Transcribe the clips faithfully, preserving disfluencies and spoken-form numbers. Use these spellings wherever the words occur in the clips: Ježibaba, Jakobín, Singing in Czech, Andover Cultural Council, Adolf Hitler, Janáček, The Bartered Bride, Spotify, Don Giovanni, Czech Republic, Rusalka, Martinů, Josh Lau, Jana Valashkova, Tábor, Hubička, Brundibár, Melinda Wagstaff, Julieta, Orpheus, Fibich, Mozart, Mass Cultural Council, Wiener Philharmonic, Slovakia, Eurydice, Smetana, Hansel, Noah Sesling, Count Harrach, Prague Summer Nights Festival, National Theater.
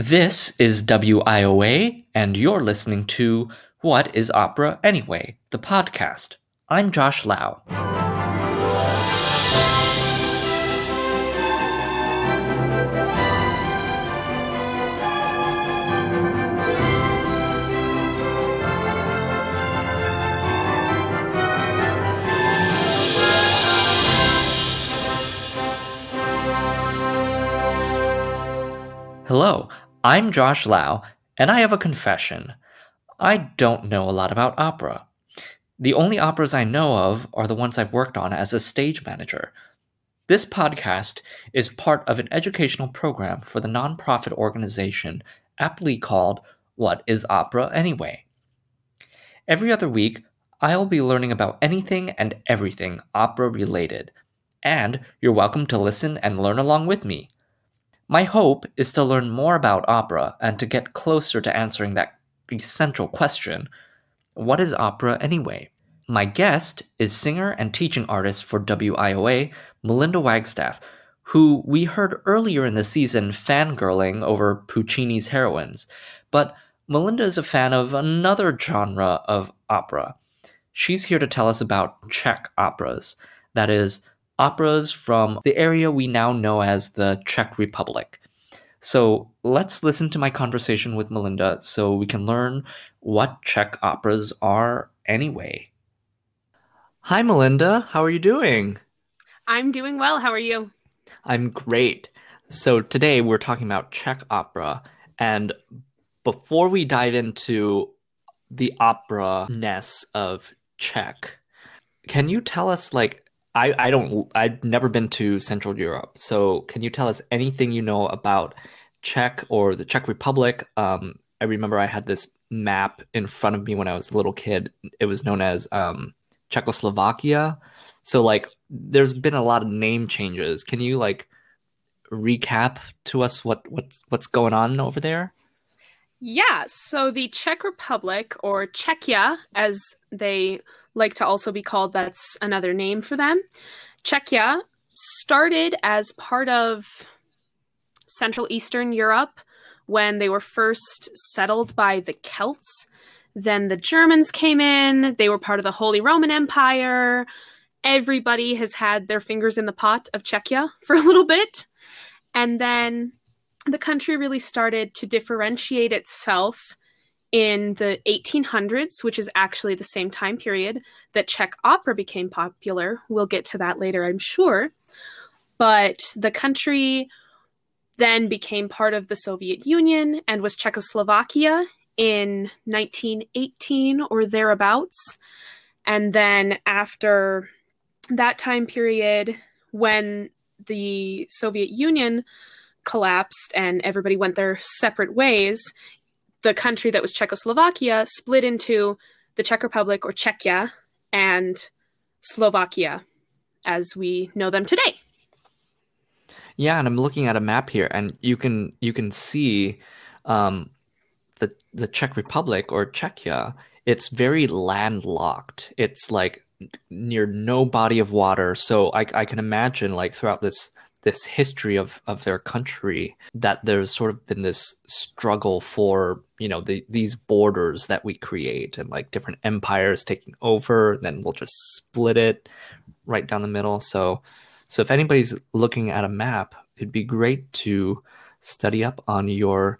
This is W I O A, and you're listening to What is Opera Anyway, the podcast. I'm Josh Lau. Hello, I'm Josh Lau, and I have a confession. I don't know a lot about opera. The only operas I know of are the ones I've worked on as a stage manager. This podcast is part of an educational program for the nonprofit organization aptly called What is Opera Anyway? Every other week, I'll be learning about anything and everything opera-related, and you're welcome to listen and learn along with me. My hope is to learn more about opera and to get closer to answering that essential question, what is opera anyway? My guest is singer and teaching artist for W I O A, Melinda Wagstaff, who we heard earlier in the season fangirling over Puccini's heroines. But Melinda is a fan of another genre of opera. She's here to tell us about Czech operas, that is, operas from the area we now know as the Czech Republic. So let's listen to my conversation with Melinda so we can learn what Czech operas are anyway. Hi, Melinda. How are you doing? I'm doing well. How are you? I'm great. So today we're talking about Czech opera. And before we dive into the opera-ness of Czech, can you tell us, like, I, I don't, I've never been to Central Europe. So can you tell us anything you know about Czech or the Czech Republic? Um, I remember I had this map in front of me when I was a little kid. It was known as um, Czechoslovakia. So like there's been a lot of name changes. Can you like recap to us what, what's, what's going on over there? Yeah, so the Czech Republic, or Czechia, as they like to also be called, that's another name for them. Czechia started as part of Central Eastern Europe when they were first settled by the Celts. Then the Germans came in, they were part of the Holy Roman Empire. Everybody has had their fingers in the pot of Czechia for a little bit. And then the country really started to differentiate itself in the eighteen hundreds, which is actually the same time period that Czech opera became popular. We'll get to that later, I'm sure. But the country then became part of the Soviet Union and was Czechoslovakia in nineteen eighteen or thereabouts. And then after that time period, when the Soviet Union collapsed and everybody went their separate ways, the country that was Czechoslovakia split into the Czech Republic, or Czechia, and Slovakia as we know them today. Yeah, and I'm looking at a map here, and you can you can see um, the the Czech Republic, or Czechia. It's very landlocked. It's like near no body of water. So I I can imagine, like, throughout this this history of, of their country, that there's sort of been this struggle for, you know, the, these borders that we create and like different empires taking over, then we'll just split it right down the middle. So, so if anybody's looking at a map, it'd be great to study up on your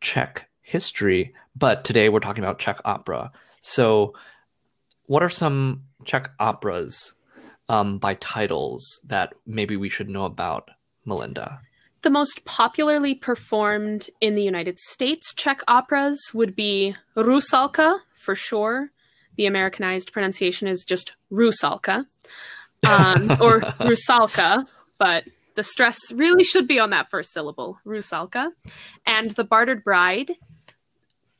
Czech history. But today we're talking about Czech opera. So what are some Czech operas Um, by titles that maybe we should know about, Melinda? The most popularly performed in the United States Czech operas would be Rusalka, for sure. The Americanized pronunciation is just Rusalka, um, or Rusalka, but the stress really should be on that first syllable, Rusalka. And The Bartered Bride.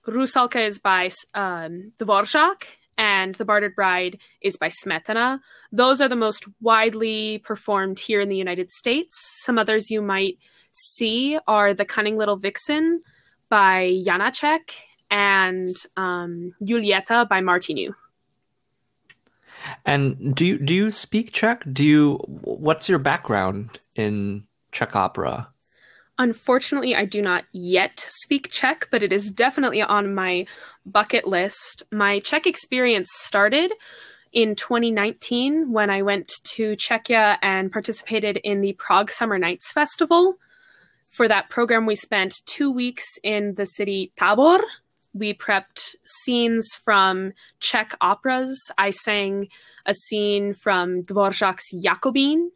Rusalka is by um, Dvořák, and The Bartered Bride is by Smetana. Those are the most widely performed here in the United States. Some others you might see are The Cunning Little Vixen by Janáček and um, Julieta by Martinů. And do you, do you speak Czech? Do you? What's your background in Czech opera? Unfortunately, I do not yet speak Czech, but it is definitely on my bucket list. My Czech experience started in twenty nineteen when I went to Czechia and participated in the Prague Summer Nights Festival. For that program, we spent two weeks in the city Tábor. We prepped scenes from Czech operas. I sang a scene from Dvořák's Jakobín.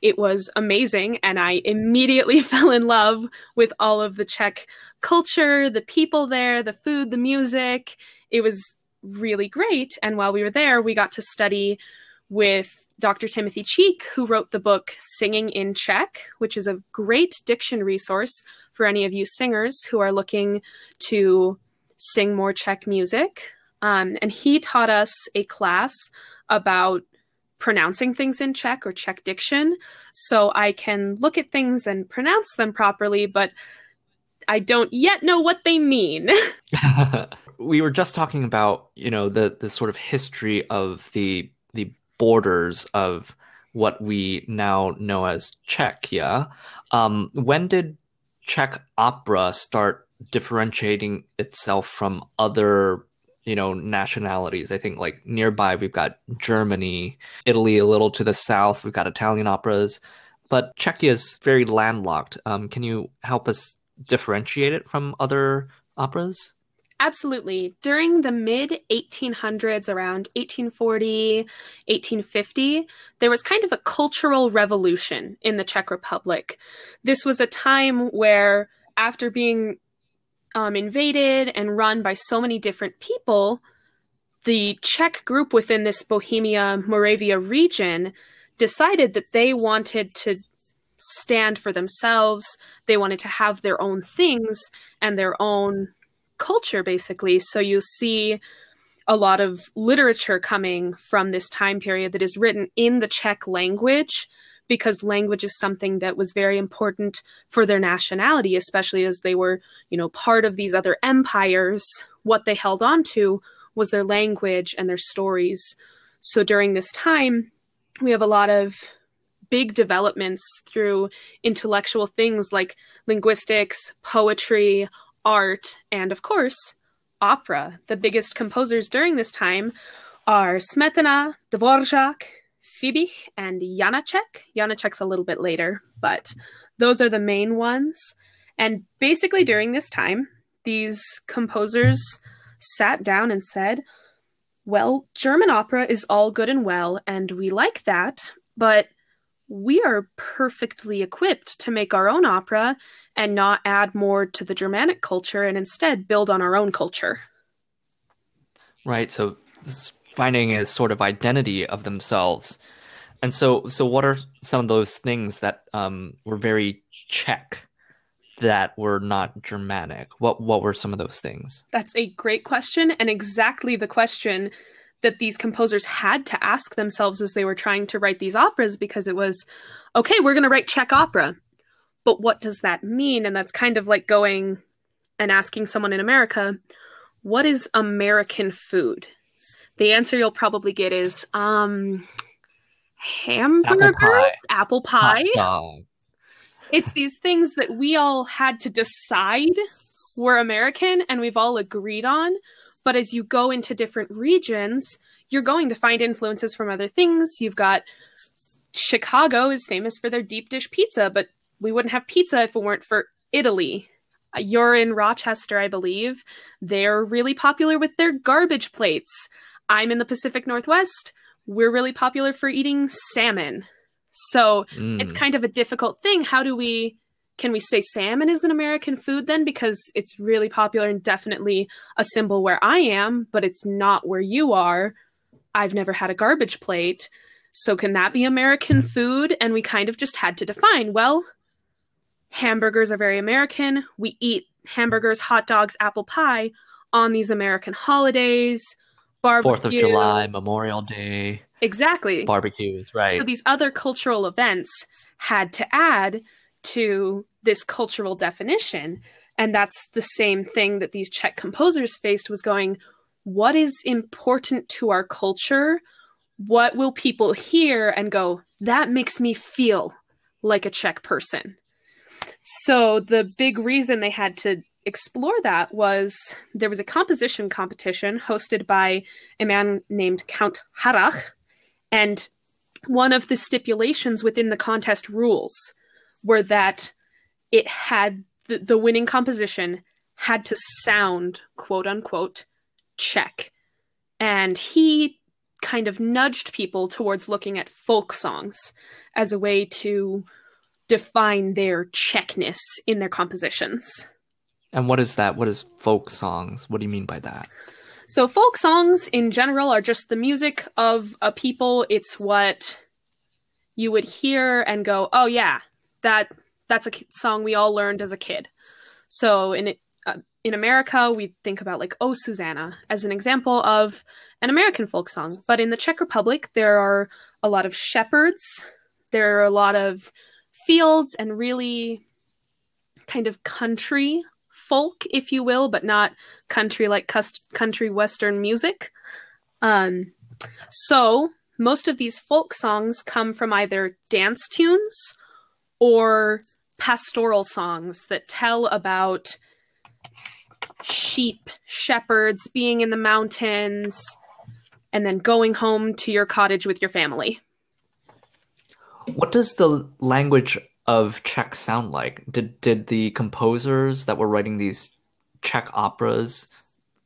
It was amazing, and I immediately fell in love with all of the Czech culture, the people there, the food, the music. It was really great, and while we were there, we got to study with Doctor Timothy Cheek, who wrote the book Singing in Czech, which is a great diction resource for any of you singers who are looking to sing more Czech music. Um, and he taught us a class about pronouncing things in Czech or Czech diction. So I can look at things and pronounce them properly, but I don't yet know what they mean. We were just talking about, you know, the, the sort of history of the the borders of what we now know as Czechia. Um, when did Czech opera start differentiating itself from other, you know, nationalities? I think like nearby we've got Germany, Italy a little to the south, we've got Italian operas, but Czechia is very landlocked. Um, can you help us differentiate it from other operas? Absolutely. During the mid eighteen hundreds, around eighteen forty, eighteen fifty, there was kind of a cultural revolution in the Czech Republic. This was a time where, after being um, invaded and run by so many different people, the Czech group within this Bohemia-Moravia region decided that they wanted to stand for themselves. They wanted to have their own things and their own culture, basically. So you see a lot of literature coming from this time period that is written in the Czech language, because language is something that was very important for their nationality, especially as they were, you know, part of these other empires. What they held on to was their language and their stories. So during this time, we have a lot of big developments through intellectual things like linguistics, poetry, art, and of course, opera. The biggest composers during this time are Smetana, Dvořák, Fibich, and Janáček. Janáček's a little bit later, but those are the main ones. And basically during this time, these composers sat down and said, well, German opera is all good and well, and we like that, but we are perfectly equipped to make our own opera and not add more to the Germanic culture and instead build on our own culture. Right. So finding a sort of identity of themselves. And so, so what are some of those things that um, were very Czech that were not Germanic? What, what were some of those things? That's a great question, and exactly the question that these composers had to ask themselves as they were trying to write these operas, because it was, okay, we're going to write Czech opera, but what does that mean? And that's kind of like going and asking someone in America, what is American food? The answer you'll probably get is um, hamburgers, apple pie. Apple pie. It's these things that we all had to decide were American and we've all agreed on. But as you go into different regions, you're going to find influences from other things. You've got Chicago is famous for their deep dish pizza, but we wouldn't have pizza if it weren't for Italy. You're in Rochester, I believe. They're really popular with their garbage plates. I'm in the Pacific Northwest. We're really popular for eating salmon. So mm. It's kind of a difficult thing. How do we... Can we say salmon is an American food then? Because it's really popular and definitely a symbol where I am, but it's not where you are. I've never had a garbage plate. So can that be American food? And we kind of just had to define, well, hamburgers are very American. We eat hamburgers, hot dogs, apple pie on these American holidays. Barbecue. Fourth of July, Memorial Day. Exactly. Barbecues, right. So these other cultural events had to add to this cultural definition. And that's the same thing that these Czech composers faced, was going, what is important to our culture? What will people hear and go, that makes me feel like a Czech person? So the big reason they had to explore that was there was a composition competition hosted by a man named Count Harrach, and one of the stipulations within the contest rules were that it had the, the winning composition had to sound, quote unquote, Czech. And he kind of nudged people towards looking at folk songs as a way to define their Czechness in their compositions. And what is that? What is folk songs? What do you mean by that? So folk songs in general are just the music of a people. It's what you would hear and go, oh yeah, that that's a song we all learned as a kid. So in it, uh, in America, we think about like Oh Susanna as an example of an American folk song. But in the Czech Republic, there are a lot of shepherds. There are a lot of fields and really kind of country folk, if you will, but not country like cust- country Western music. Um, so most of these folk songs come from either dance tunes or pastoral songs that tell about sheep, shepherds, being in the mountains, and then going home to your cottage with your family. What does the language of Czech sound like? Did did the composers that were writing these Czech operas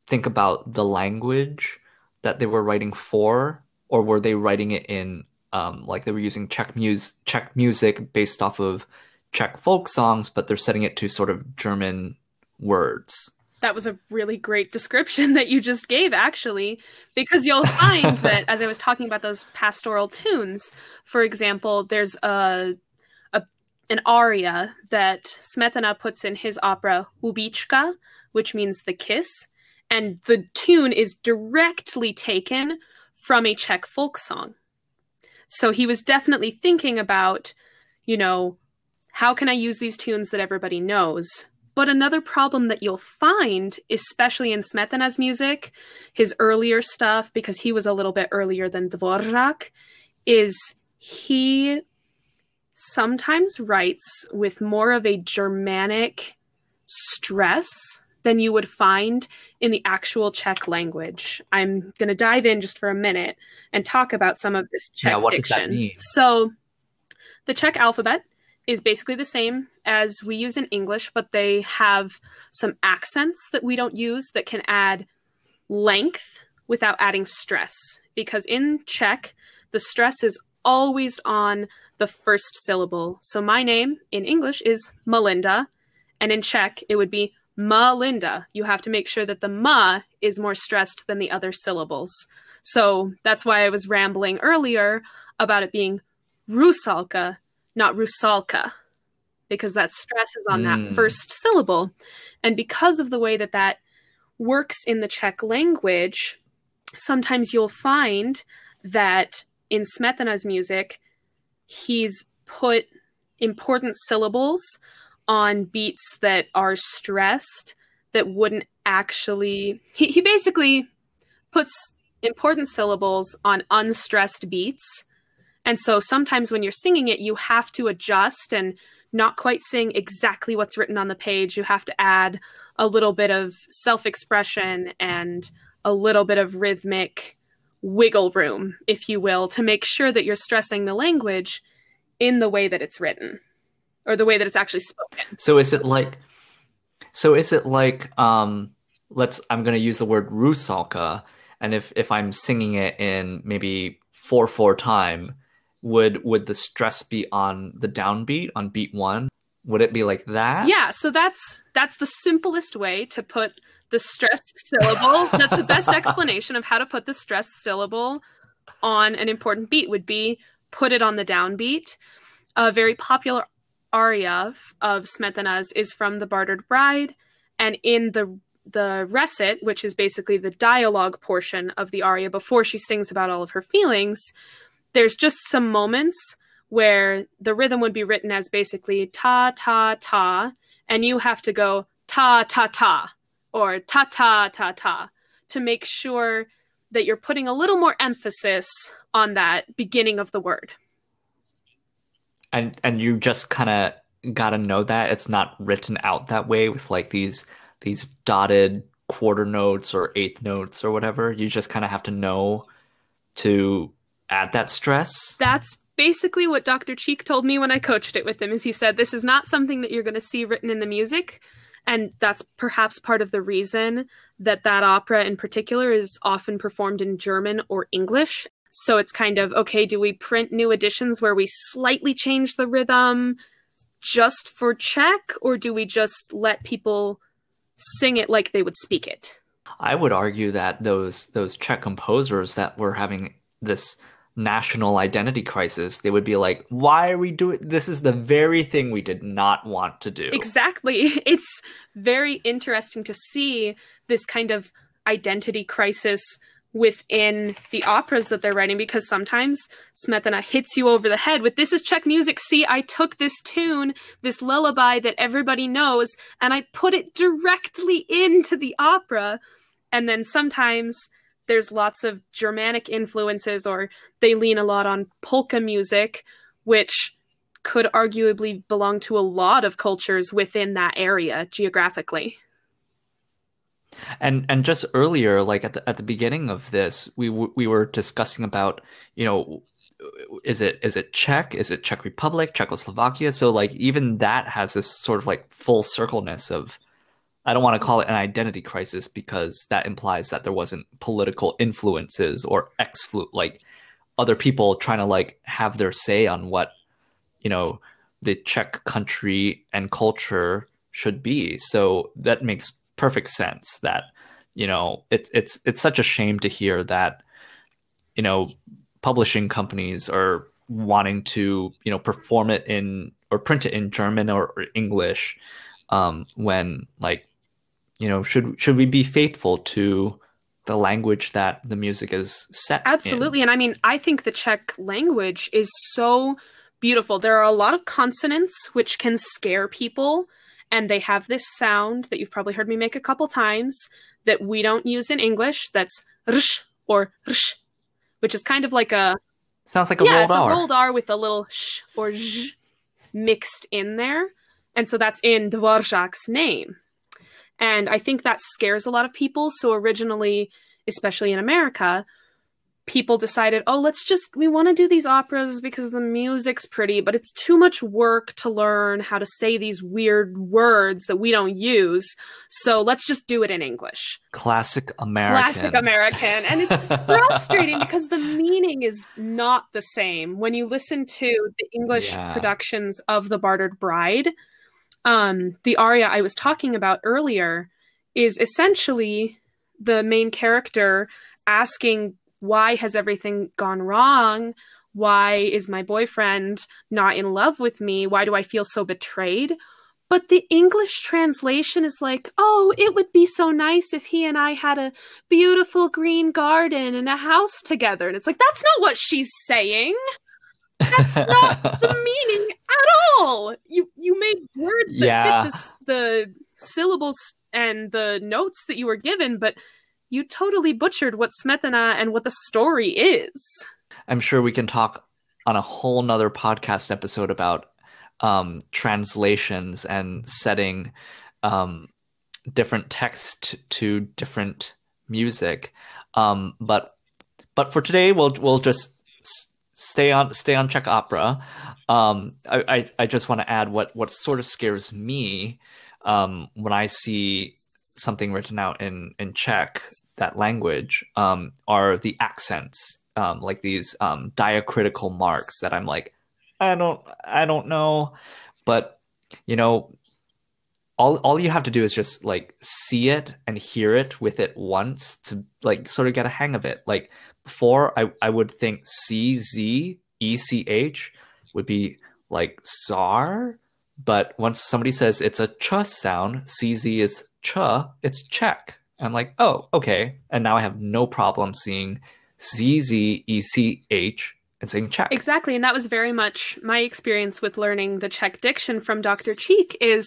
think about the language that they were writing for, or were they writing it in um, like they were using Czech mus Czech music based off of Czech folk songs, but they're setting it to sort of German words? That was a really great description that you just gave, actually, because you'll find that as I was talking about those pastoral tunes, for example, there's a an aria that Smetana puts in his opera Hubička, which means the kiss, and the tune is directly taken from a Czech folk song. So he was definitely thinking about, you know, how can I use these tunes that everybody knows? But another problem that you'll find, especially in Smetana's music, his earlier stuff, because he was a little bit earlier than Dvořák, is he sometimes writes with more of a Germanic stress than you would find in the actual Czech language. I'm going to dive in just for a minute and talk about some of this Czech now, diction. So the Czech alphabet is basically the same as we use in English, but they have some accents that we don't use that can add length without adding stress. Because in Czech, the stress is always on the first syllable. So my name in English is Melinda, and in Czech it would be Melinda. You have to make sure that the ma is more stressed than the other syllables. So that's why I was rambling earlier about it being Rusalka, not Rusalka, because that stress is on mm. that first syllable. And because of the way that that works in the Czech language, sometimes you'll find that in Smetana's music, he's put important syllables on beats that are stressed that wouldn't actually... He, he basically puts important syllables on unstressed beats. And so sometimes when you're singing it, you have to adjust and not quite sing exactly what's written on the page. You have to add a little bit of self-expression and a little bit of rhythmic wiggle room, if you will, to make sure that you're stressing the language in the way that it's written or the way that it's actually spoken. So is it like, so is it like, um, let's, I'm going to use the word Rusalka. And if, if I'm singing it in maybe four, four time, would, would the stress be on the downbeat on beat one? Would it be like that? Yeah. So that's, that's the simplest way to put the stressed syllable. That's the best explanation of how to put the stressed syllable on an important beat would be put it on the downbeat. A very popular aria of Smetana's is from The Bartered Bride. And in the, the recit, which is basically the dialogue portion of the aria before she sings about all of her feelings, there's just some moments where the rhythm would be written as basically ta, ta, ta, and you have to go ta, ta, ta, or ta-ta-ta-ta, to make sure that you're putting a little more emphasis on that beginning of the word. And and you just kind of gotta know that it's not written out that way with like these these dotted quarter notes or eighth notes or whatever. You just kind of have to know to add that stress. That's basically what Doctor Cheek told me when I coached it with him, is he said, this is not something that you're going to see written in the music. And that's perhaps part of the reason that that opera in particular is often performed in German or English. So it's kind of, okay, do we print new editions where we slightly change the rhythm just for Czech, or do we just let people sing it like they would speak it? I would argue that those those Czech composers that were having this national identity crisis, they would be like, why are we doing this? Is the very thing we did not want to do. Exactly. It's very interesting to see this kind of identity crisis within the operas that they're writing, because sometimes Smetana hits you over the head with, this is Czech music. See, I took this tune, this lullaby that everybody knows, and I put it directly into the opera. And then sometimes there's lots of Germanic influences, or they lean a lot on polka music, which could arguably belong to a lot of cultures within that area geographically. And and just earlier, like at the at the beginning of this, we w- we were discussing about, you know, is it is it Czech? Is it Czech Republic? Czechoslovakia? So like even that has this sort of like full circleness of, I don't want to call it an identity crisis because that implies that there wasn't political influences or exclu- like other people trying to like have their say on what, you know, the Czech country and culture should be. So that makes perfect sense that, you know, it's it's it's such a shame to hear that, you know, publishing companies are wanting to, you know, perform it in or print it in German or, or English. Um, when, like, you know, should should we be faithful to the language that the music is set in? Absolutely. And I mean, I think the Czech language is so beautiful. There are a lot of consonants which can scare people, and they have this sound that you've probably heard me make a couple times that we don't use in English. That's rsh or rsh, which is kind of like a... Sounds like a yeah, rolled R. Yeah, it's a rolled R with a little sh or zh mixed in there. And so that's in Dvořák's name. And I think that scares a lot of people. So originally, especially in America, people decided, oh, let's just, we want to do these operas because the music's pretty, but it's too much work to learn how to say these weird words that we don't use. So let's just do it in English. Classic American. Classic American. And it's frustrating because the meaning is not the same. When you listen to the English yeah. productions of The Bartered Bride, Um, the aria I was talking about earlier is essentially the main character asking, why has everything gone wrong? Why is my boyfriend not in love with me? Why do I feel so betrayed? But the English translation is like, oh, it would be so nice if he and I had a beautiful green garden and a house together. And it's like, that's not what she's saying. That's not the meaning at all. You you made words that yeah. fit the, the syllables and the notes that you were given, but you totally butchered what Smetana and what the story is. I'm sure we can talk on a whole nother podcast episode about um, translations and setting um, different text to different music. Um, but but for today, we'll we'll just. Stay on, stay on Czech opera. Um, I, I, I just want to add what, what sort of scares me um, when I see something written out in, in Czech, that language, um, are the accents, um, like these um, diacritical marks that I'm like, I don't, I don't know, but you know, all all you have to do is just like see it and hear it with it once to like sort of get a hang of it, like. Before, I, I would think C Z E C H would be like czar, but once somebody says it's a ch sound, C Z is ch, it's Czech. I'm like, oh, okay. And now I have no problem seeing C Z E C H and saying Czech. Exactly, and that was very much my experience with learning the Czech diction from Doctor Cheek is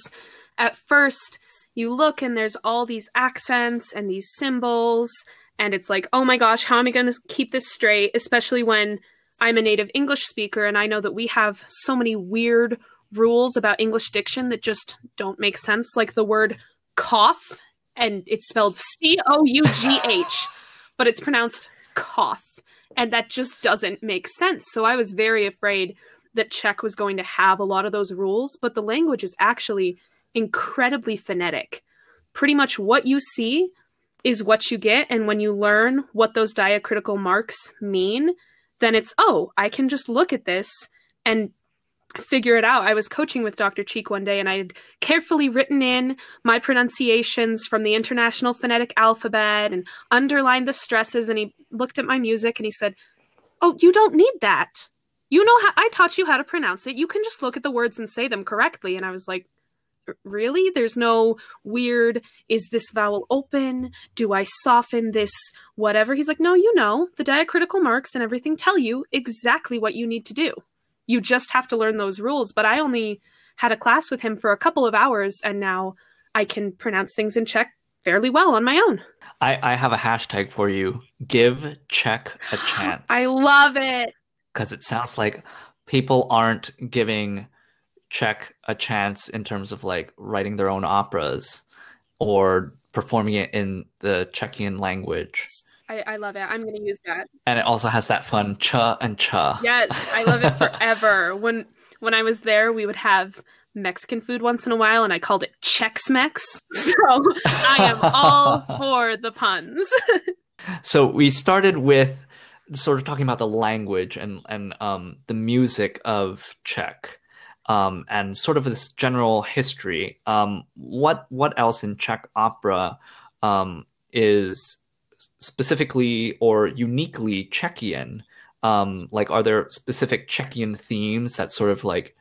at first you look and there's all these accents and these symbols, and it's like, oh my gosh, how am I going to keep this straight? Especially when I'm a native English speaker and I know that we have so many weird rules about English diction that just don't make sense, like the word cough, and it's spelled C O U G H, but it's pronounced cough, and that just doesn't make sense. So I was very afraid that Czech was going to have a lot of those rules, but the language is actually incredibly phonetic. Pretty much what you see is what you get, and when you learn what those diacritical marks mean, then it's, oh, I can just look at this and figure it out. I was coaching with Doctor Cheek one day, and I had carefully written in my pronunciations from the International Phonetic Alphabet and underlined the stresses, and he looked at my music and he said, oh, you don't need that. You know how I taught you how to pronounce it. You can just look at the words and say them correctly. And I was like, really? There's no weird, is this vowel open? Do I soften this? Whatever. He's like, no, you know, the diacritical marks and everything tell you exactly what you need to do. You just have to learn those rules. But I only had a class with him for a couple of hours, and now I can pronounce things in Czech fairly well on my own. I, I have a hashtag for you. Give Czech a chance. I love it. Because it sounds like people aren't giving Czech a chance in terms of like writing their own operas or performing it in the Czechian language. I, I love it. I'm going to use that. And it also has that fun ch and ch. Yes, I love it forever. when when I was there, we would have Mexican food once in a while, and I called it Chex-Mex. So I am all for the puns. So we started with sort of talking about the language and and um, the music of Czech, um, and sort of this general history. Um, what what else in Czech opera um, is specifically or uniquely Czechian? Um, like, are there specific Czechian themes that sort of like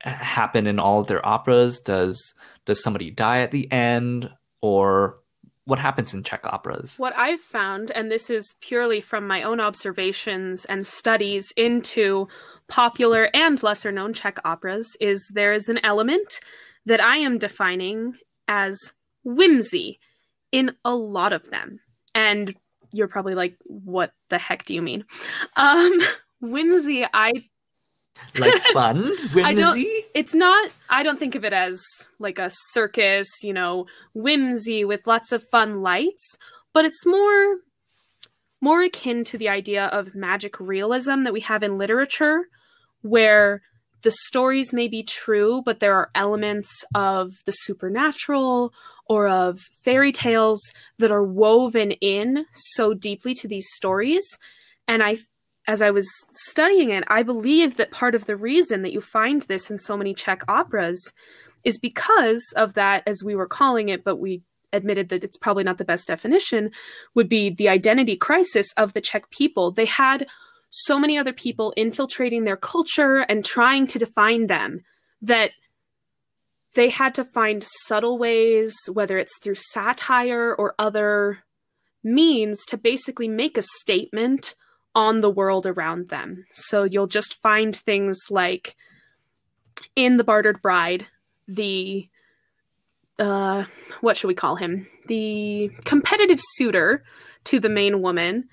happen in all of their operas? Does does somebody die at the end, or what happens in Czech operas? What I've found, and this is purely from my own observations and studies into popular and lesser-known Czech operas, is there is an element that I am defining as whimsy in a lot of them. And you're probably like, what the heck do you mean? Um, whimsy, I... Like fun? Whimsy? I don't, it's not, I don't think of it as like a circus, you know, whimsy with lots of fun lights, but it's more, more akin to the idea of magic realism that we have in literature, where the stories may be true, but there are elements of the supernatural or of fairy tales that are woven in so deeply to these stories. And I As I was studying it, I believe that part of the reason that you find this in so many Czech operas is because of that, as we were calling it, but we admitted that it's probably not the best definition, would be the identity crisis of the Czech people. They had so many other people infiltrating their culture and trying to define them that they had to find subtle ways, whether it's through satire or other means, to basically make a statement on the world around them. So you'll just find things like in The Bartered Bride, the, uh, what should we call him? The competitive suitor to the main woman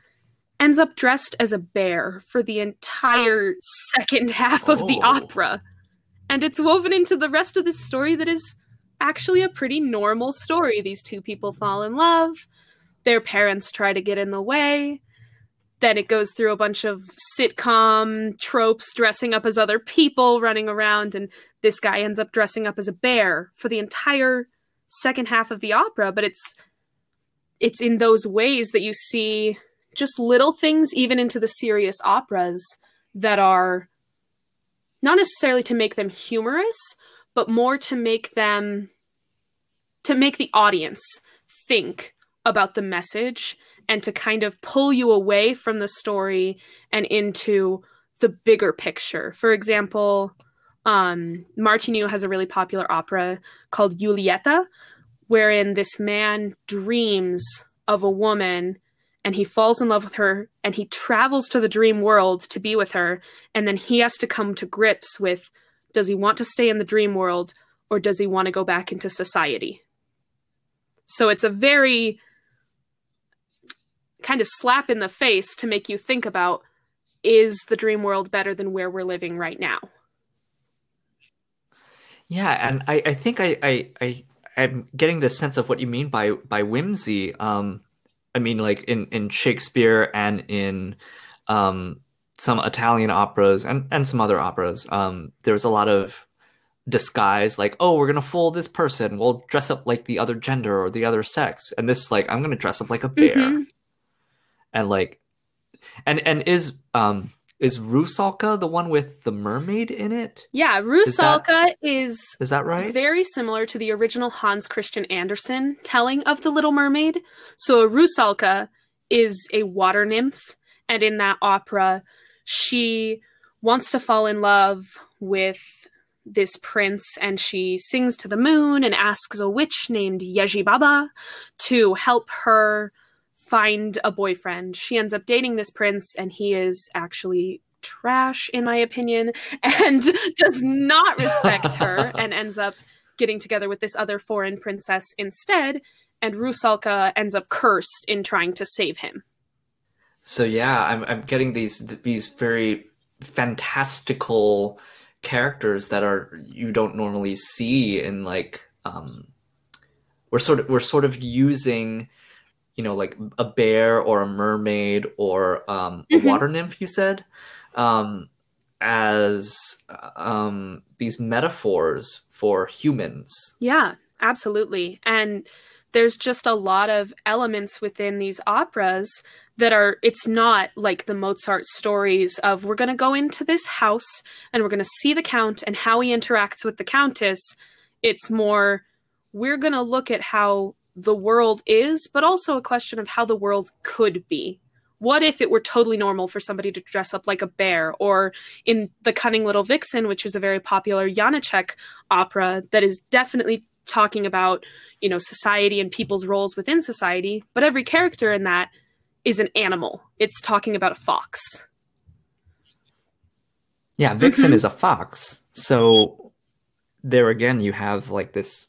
ends up dressed as a bear for the entire second half of oh. the opera. And it's woven into the rest of this story that is actually a pretty normal story. These two people fall in love. Their parents try to get in the way. Then it goes through a bunch of sitcom tropes, dressing up as other people, running around, and this guy ends up dressing up as a bear for the entire second half of the opera. But it's it's in those ways that you see just little things, even into the serious operas, that are not necessarily to make them humorous, but more to make them, to make the audience think about the message and to kind of pull you away from the story and into the bigger picture. For example, um, Martinů has a really popular opera called Julieta, wherein this man dreams of a woman and he falls in love with her and he travels to the dream world to be with her. And then he has to come to grips with, does he want to stay in the dream world or does he want to go back into society? So it's a very kind of slap in the face to make you think about, is the dream world better than where we're living right now? Yeah, and I, I think I, I, I, I'm getting this sense of what you mean by by whimsy. Um, I mean, like in, in Shakespeare and in um, some Italian operas and, and some other operas, um, there's a lot of disguise, like, oh, we're going to fool this person. We'll dress up like the other gender or the other sex. And this is like, I'm going to dress up like a bear. Mm-hmm. And like, and, and is... Um, Is Rusalka the one with the mermaid in it? Yeah, Rusalka is, is, is that right? Very similar to the original Hans Christian Andersen telling of the Little Mermaid. So a Rusalka is a water nymph, and in that opera, she wants to fall in love with this prince, and she sings to the moon and asks a witch named Ježibaba to help her find a boyfriend. She ends up dating this prince, and he is actually trash, in my opinion, and does not respect her, and ends up getting together with this other foreign princess instead, and Rusalka ends up cursed in trying to save him. So yeah, I'm, I'm getting these these very fantastical characters that are you don't normally see in like um, we're sort of we're sort of using, you know, like a bear or a mermaid or um, a mm-hmm. water nymph, you said, um, as um, these metaphors for humans. Yeah, absolutely. And there's just a lot of elements within these operas that are, it's not like the Mozart stories of we're going to go into this house and we're going to see the count and how he interacts with the countess. It's more, we're going to look at how the world is, but also a question of how the world could be. What if it were totally normal for somebody to dress up like a bear? Or in The Cunning Little Vixen, which is a very popular Janáček opera that is definitely talking about, you know, society and people's roles within society, but every character in that is an animal. It's talking about a fox. Yeah, Vixen mm-hmm. is a fox. So there again, you have like this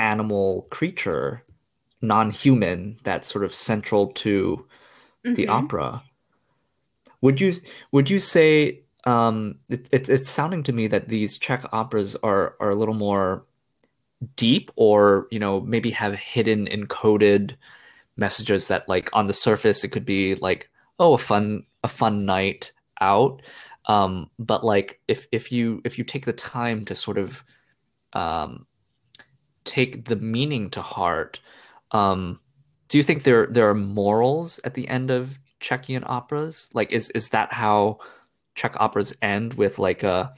animal creature, non-human, that's sort of central to mm-hmm. the opera. Would you would you say um, it, it, it's sounding to me that these Czech operas are are a little more deep, or you know maybe have hidden encoded messages that like on the surface it could be like, oh, a fun a fun night out, um, but like if if you if you take the time to sort of um, take the meaning to heart. Um, do you think there there are morals at the end of Czechian operas? Like, is is that how Czech operas end, with like a,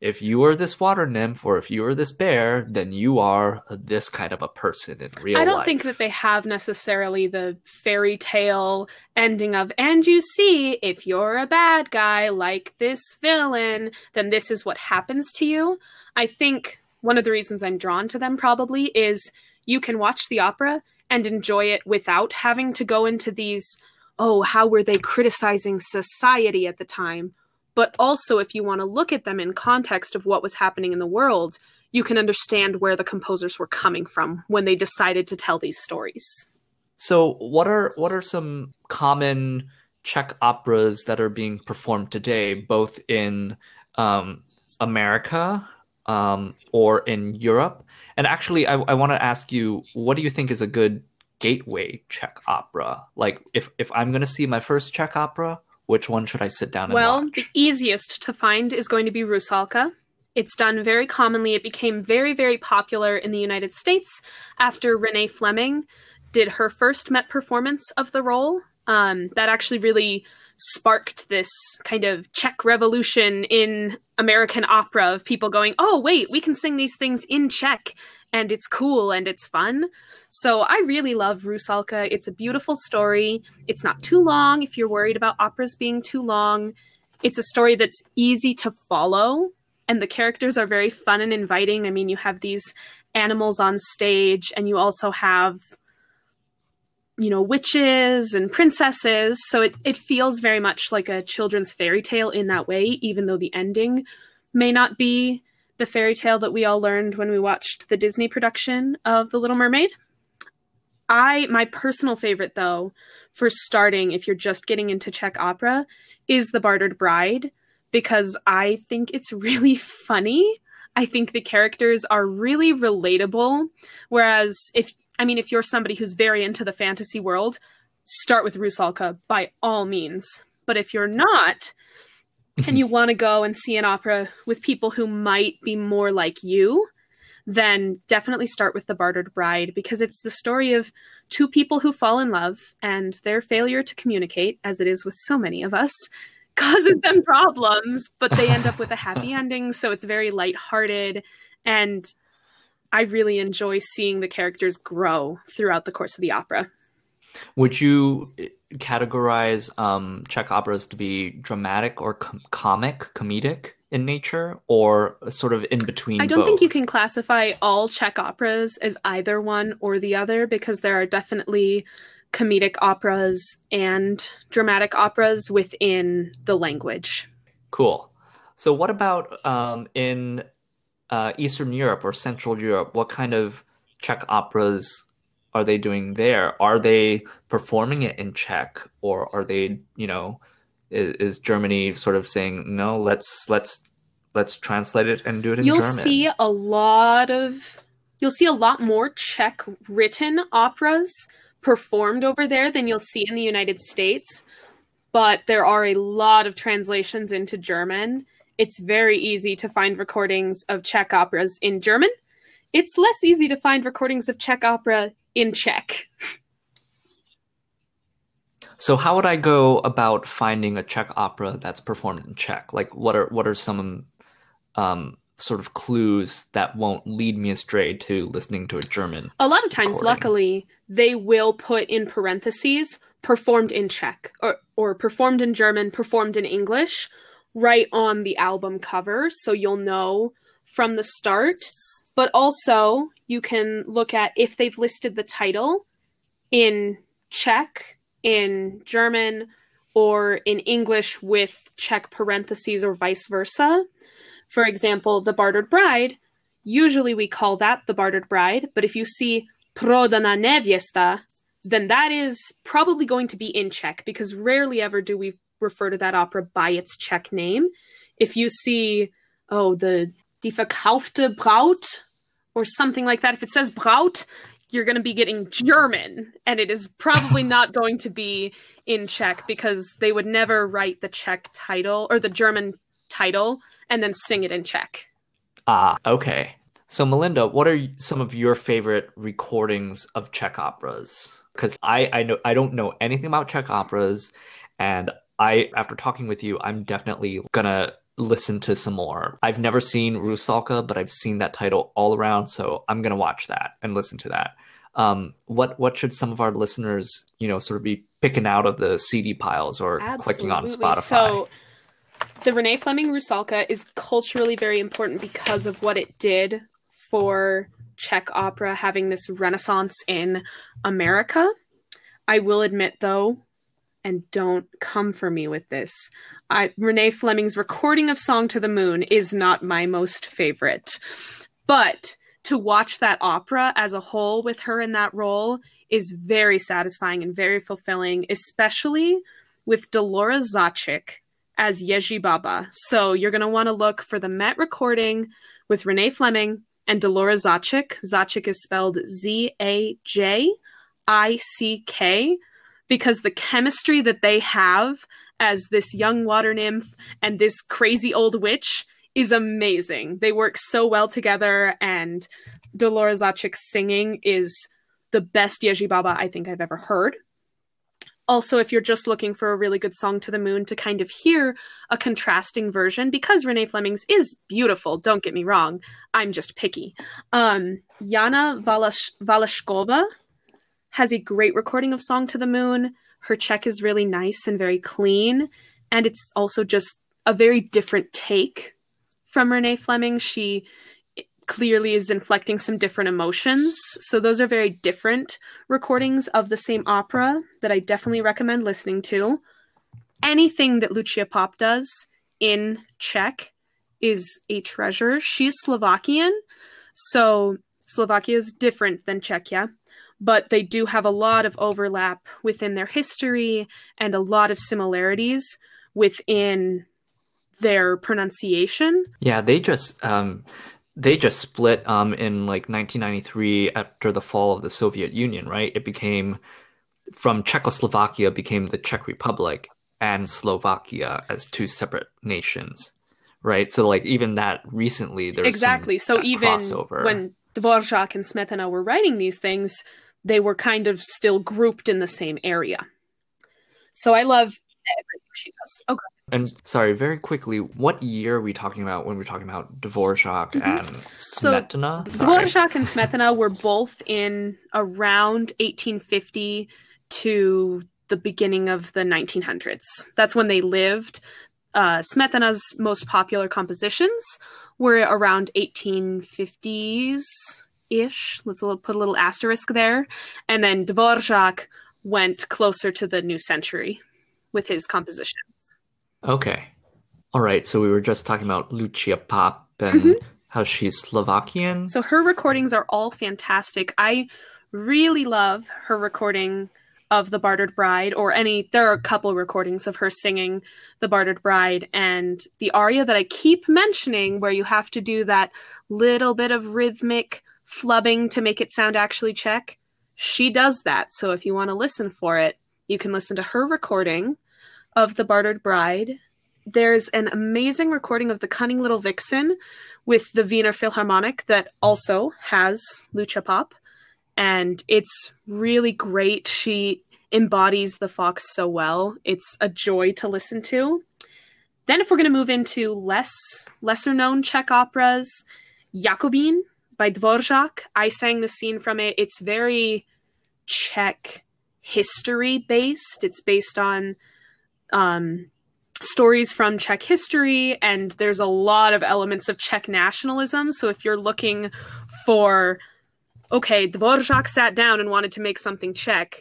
if you are this water nymph or if you are this bear, then you are this kind of a person in real life? I don't life. think that they have necessarily the fairy tale ending of, and you see, if you're a bad guy like this villain, then this is what happens to you. I think one of the reasons I'm drawn to them probably is you can watch the opera and enjoy it without having to go into these, oh, how were they criticizing society at the time? But also, if you want to look at them in context of what was happening in the world, you can understand where the composers were coming from when they decided to tell these stories. So what are what are some common Czech operas that are being performed today, both in um, America Um, or in Europe? And actually, I, I want to ask you, what do you think is a good gateway Czech opera? Like, if, if I'm going to see my first Czech opera, which one should I sit down and well, watch? The easiest to find is going to be Rusalka. It's done very commonly. It became very, very popular in the United States after Renee Fleming did her first Met performance of the role. Um, that actually really sparked this kind of Czech revolution in American opera of people going, oh, wait, we can sing these things in Czech, and it's cool and it's fun. So I really love Rusalka. It's a beautiful story. It's not too long if you're worried about operas being too long. It's a story that's easy to follow, and the characters are very fun and inviting. I mean, you have these animals on stage, and you also have, you know, witches and princesses. So it, it feels very much like a children's fairy tale in that way, even though the ending may not be the fairy tale that we all learned when we watched the Disney production of The Little Mermaid. I, my personal favorite though, for starting, if you're just getting into Czech opera, is The Bartered Bride, because I think it's really funny. I think the characters are really relatable. Whereas if, I mean, if you're somebody who's very into the fantasy world, start with Rusalka by all means. But if you're not, and you want to go and see an opera with people who might be more like you, then definitely start with The Bartered Bride, because it's the story of two people who fall in love, and their failure to communicate, as it is with so many of us, causes them problems, but they end up with a happy ending. So it's very lighthearted, and I really enjoy seeing the characters grow throughout the course of the opera. Would you categorize um, Czech operas to be dramatic or com- comic, comedic in nature, or sort of in between? I don't both? think you can classify all Czech operas as either one or the other, because there are definitely comedic operas and dramatic operas within the language. Cool. So what about um, in uh, Eastern Europe or Central Europe? What kind of Czech operas are they doing there? Are they performing it in Czech, or are they, you know, is, is Germany sort of saying, no, let's let's let's translate it and do it in you'll German? You'll see a lot of you'll see a lot more Czech written operas performed over there than you'll see in the United States, but there are a lot of translations into German. It's very easy to find recordings of Czech operas in German. It's less easy to find recordings of Czech opera in Czech. So how would I go about finding a Czech opera that's performed in Czech? Like, what are what are some um, sort of clues that won't lead me astray to listening to a German? A lot of times, recording? Luckily, they will put in parentheses performed in Czech or or performed in German, performed in English, right on the album cover, so you'll know from the start. But also, you can look at if they've listed the title in Czech, in German, or in English with Czech parentheses or vice versa. For example, The Bartered Bride, usually we call that The Bartered Bride, but if you see Prodaná nevěsta, then that is probably going to be in Czech, because rarely ever do we refer to that opera by its Czech name. If you see, oh, the Die verkaufte Braut, or something like that, if it says Braut, you're going to be getting German, and it is probably not going to be in Czech, because they would never write the Czech title or the German title and then sing it in Czech. Ah, okay. So Melinda, what are some of your favorite recordings of Czech operas? Because I, I know I don't know anything about Czech operas, and I, after talking with you, I'm definitely gonna listen to some more. I've never seen Rusalka, but I've seen that title all around, so I'm gonna watch that and listen to that. Um, what what should some of our listeners, you know, sort of be picking out of the C D piles or Absolutely. Clicking on Spotify? So the Renee Fleming Rusalka is culturally very important because of what it did for Czech opera having this renaissance in America. I will admit, though, and don't come for me with this, I, Renee Fleming's recording of Song to the Moon is not my most favorite. But to watch that opera as a whole with her in that role is very satisfying and very fulfilling, especially with Dolora Zajick as Ježibaba. So you're going to want to look for the Met recording with Renee Fleming and Dolora Zajick. Zajick is spelled Z A J I C K. Because the chemistry that they have as this young water nymph and this crazy old witch is amazing. They work so well together, and Dolora Zajick's singing is the best Ježibaba I think I've ever heard. Also, if you're just looking for a really good Song to the Moon to kind of hear a contrasting version, because Renee Fleming's is beautiful, don't get me wrong, I'm just picky. Um, Jana Valash- Valashkova has a great recording of Song to the Moon. Her Czech is really nice and very clean. And it's also just a very different take from Renee Fleming. She clearly is inflecting some different emotions. So those are very different recordings of the same opera that I definitely recommend listening to. Anything that Lucia Popp does in Czech is a treasure. She's Slovakian, so Slovakia is different than Czechia, but they do have a lot of overlap within their history and a lot of similarities within their pronunciation. Yeah, they just, um, they just split um, in like nineteen ninety-three after the fall of the Soviet Union, right? It became, from Czechoslovakia became the Czech Republic and Slovakia as two separate nations, right? So like even that recently, there's exactly. Some, so even crossover. When Dvořák and Smetana were writing these things, they were kind of still grouped in the same area. So I love everything she does. Okay. And sorry, very quickly, what year are we talking about when we're talking about Dvořák mm-hmm. and Smetana? So, Dvořák and Smetana were both in around eighteen fifty to the beginning of the nineteen hundreds. That's when they lived. Uh, Smetana's most popular compositions were around eighteen fifties-ish. Let's put a little asterisk there. And then Dvořák went closer to the new century with his compositions. Okay. All right. So we were just talking about Lucia Popp and mm-hmm. how she's Slovakian. So her recordings are all fantastic. I really love her recording of The Bartered Bride, or any, there are a couple recordings of her singing The Bartered Bride, and the aria that I keep mentioning where you have to do that little bit of rhythmic flubbing to make it sound actually Czech. She does that. So if you want to listen for it, you can listen to her recording of The Bartered Bride. There's an amazing recording of The Cunning Little Vixen with the Wiener Philharmonic that also has Lucia Popp, and it's really great. She embodies the fox so well. It's a joy to listen to. Then if we're going to move into less lesser-known Czech operas, Jakobín by Dvořák. I sang the scene from it. It's very Czech history-based. It's based on Um, stories from Czech history, and there's a lot of elements of Czech nationalism. So if you're looking for, okay, Dvořák sat down and wanted to make something Czech,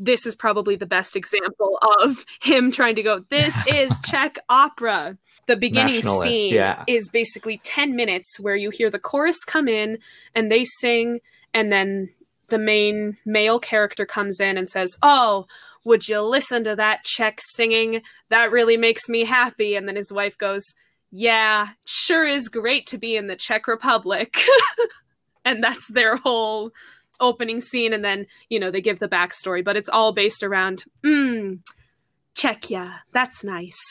this is probably the best example of him trying to go, this is Czech opera. The beginning Nationalist, scene yeah. is basically ten minutes where you hear the chorus come in and they sing, and then the main male character comes in and says, oh, would you listen to that Czech singing? That really makes me happy. And then his wife goes, yeah, sure is great to be in the Czech Republic. And that's their whole opening scene. And then, you know, they give the backstory, but it's all based around, mm, Czechia, that's nice.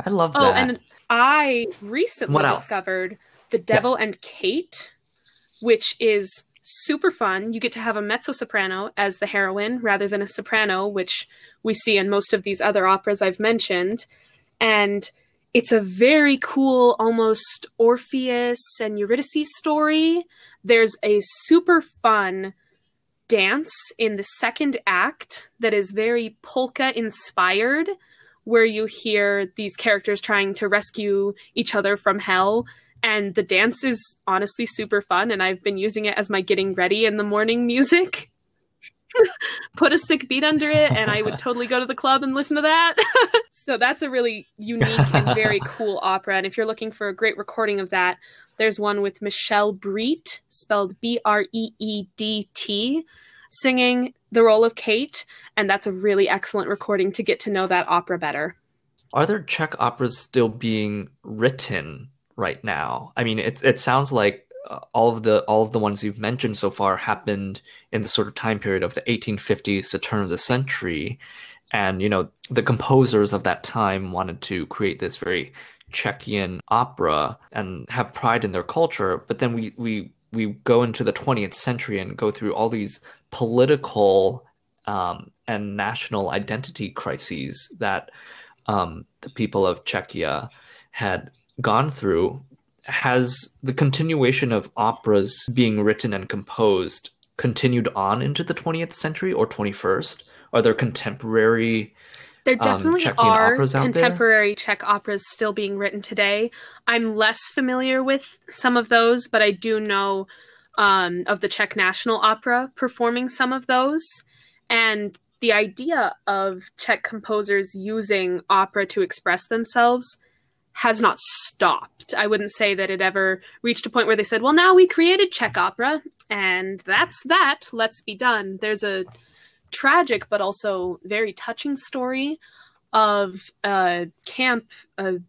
I love that. Oh, and I recently discovered The Devil yeah. and Kate, which is super fun. You get to have a mezzo-soprano as the heroine rather than a soprano, which we see in most of these other operas I've mentioned. And it's a very cool, almost Orpheus and Eurydice story. There's a super fun dance in the second act that is very polka-inspired, where you hear these characters trying to rescue each other from hell. And the dance is honestly super fun, and I've been using it as my getting ready in the morning music. Put a sick beat under it, and I would totally go to the club and listen to that. So that's a really unique and very cool opera. And if you're looking for a great recording of that, there's one with Michelle Breedt, spelled B R E E D T, singing the role of Kate. And that's a really excellent recording to get to know that opera better. Are there Czech operas still being written right now? I mean, it it sounds like uh, all of the all of the ones you've mentioned so far happened in the sort of time period of the eighteen fifties to turn of the century, and you know the composers of that time wanted to create this very Czechian opera and have pride in their culture. But then we we we go into the twentieth century and go through all these political um, and national identity crises that um, the people of Czechia had gone through. Has the continuation of operas being written and composed continued on into the twentieth century or twenty-first? Are there contemporary There definitely um, are operas contemporary out there? Czech operas still being written today. I'm less familiar with some of those, but I do know um, of the Czech National Opera performing some of those. And the idea of Czech composers using opera to express themselves has not stopped. I wouldn't say that it ever reached a point where they said, well, now we created Czech opera and that's that, let's be done. There's a tragic but also very touching story of a camp, a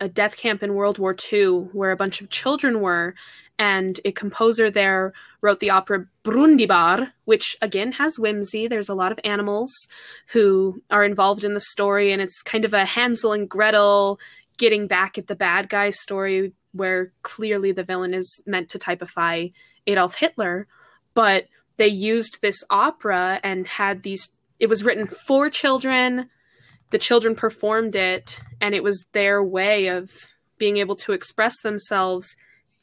a death camp in World War Two where a bunch of children were, and a composer there wrote the opera Brundibár, which again has whimsy. There's a lot of animals who are involved in the story, and it's kind of a Hansel and Gretel getting back at the bad guy story where clearly the villain is meant to typify Adolf Hitler. But they used this opera and had these, it was written for children, the children performed it, and it was their way of being able to express themselves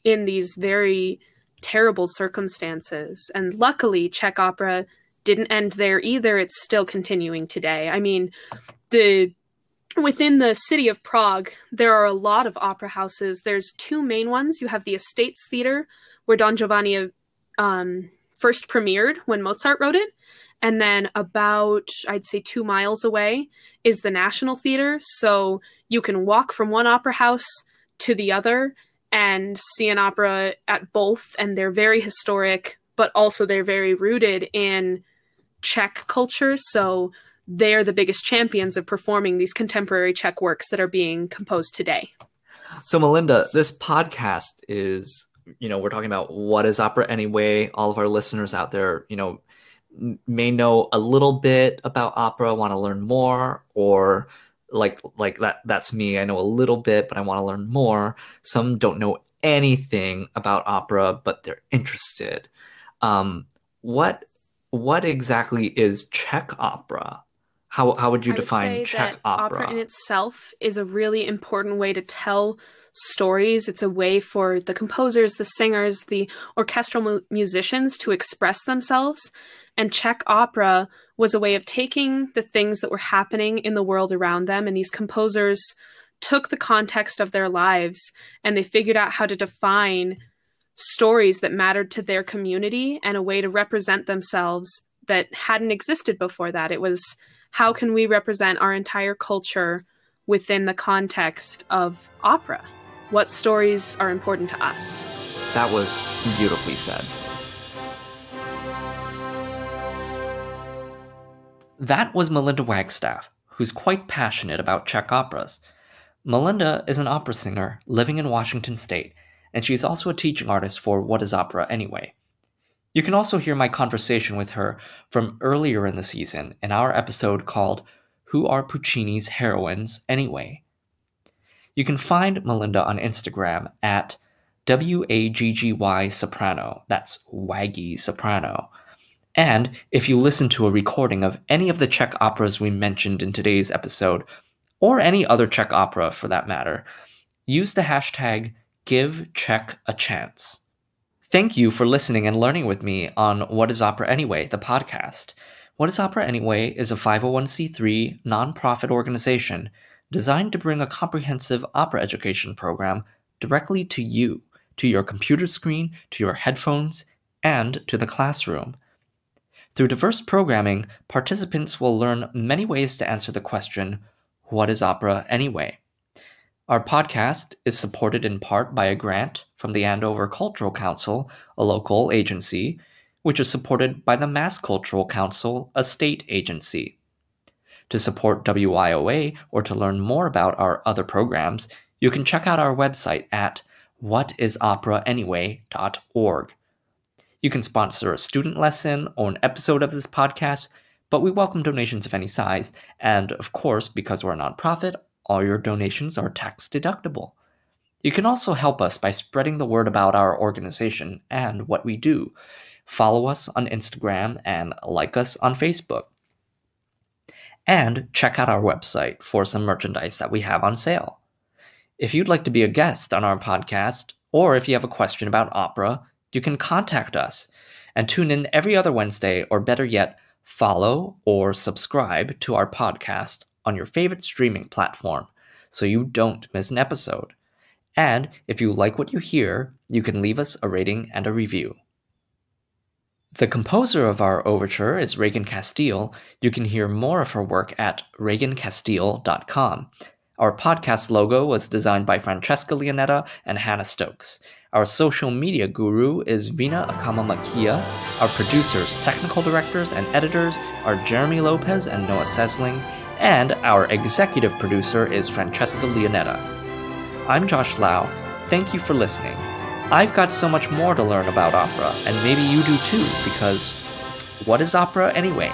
in these very terrible circumstances. And luckily, Czech opera didn't end there either. It's still continuing today. I mean, the within the city of Prague, there are a lot of opera houses. There's two main ones. You have the Estates Theater, where Don Giovanni um, first premiered when Mozart wrote it. And then about, I'd say, two miles away is the National Theater. So you can walk from one opera house to the other and see an opera at both. And they're very historic, but also they're very rooted in Czech culture. So they're the biggest champions of performing these contemporary Czech works that are being composed today. So Melinda, this podcast is, you know, we're talking about What is Opera Anyway? All of our listeners out there, you know, may know a little bit about opera, want to learn more, or like like that that's me, I know a little bit but I want to learn more. Some don't know anything about opera but they're interested. Um what what exactly is Czech opera? How how would you I define would say Czech that opera? Opera in itself is a really important way to tell stories. It's a way for the composers, the singers, the orchestral mu- musicians to express themselves. And Czech opera was a way of taking the things that were happening in the world around them. And these composers took the context of their lives and they figured out how to define stories that mattered to their community and a way to represent themselves that hadn't existed before that. It was, how can we represent our entire culture within the context of opera? What stories are important to us? That was beautifully said. That was Melinda Wagstaff, who's quite passionate about Czech operas. Melinda is an opera singer living in Washington State, and she's also a teaching artist for What is Opera Anyway? You can also hear my conversation with her from earlier in the season in our episode called Who Are Puccini's Heroines Anyway? You can find Melinda on Instagram at W A G G Y Soprano, that's Waggy Soprano. And if you listen to a recording of any of the Czech operas we mentioned in today's episode, or any other Czech opera for that matter, use the hashtag GiveCzech a Chance. Thank you for listening and learning with me on What is Opera Anyway, the podcast. What is Opera Anyway is a five oh one c three nonprofit organization designed to bring a comprehensive opera education program directly to you, to your computer screen, to your headphones, and to the classroom. Through diverse programming, participants will learn many ways to answer the question, what is opera anyway? Our podcast is supported in part by a grant from the Andover Cultural Council, a local agency, which is supported by the Mass Cultural Council, a state agency. To support W I O A or to learn more about our other programs, you can check out our website at what is opera anyway dot org. You can sponsor a student lesson or an episode of this podcast, but we welcome donations of any size. And of course, because we're a nonprofit, all your donations are tax deductible. You can also help us by spreading the word about our organization and what we do. Follow us on Instagram and like us on Facebook. And check out our website for some merchandise that we have on sale. If you'd like to be a guest on our podcast, or if you have a question about opera, you can contact us and tune in every other Wednesday, or better yet, follow or subscribe to our podcast on your favorite streaming platform so you don't miss an episode. And if you like what you hear, you can leave us a rating and a review. The composer of our overture is Regan Castile. You can hear more of her work at regan castile dot com. Our podcast logo was designed by Francesca Leonetta and Hannah Stokes. Our social media guru is Vina Akamamakia. Our producers, technical directors, and editors are Jeremy Lopez and Noah Sesling. And our executive producer is Francesca Leonetta. I'm Josh Lau. Thank you for listening. I've got so much more to learn about opera, and maybe you do too, because what is opera anyway?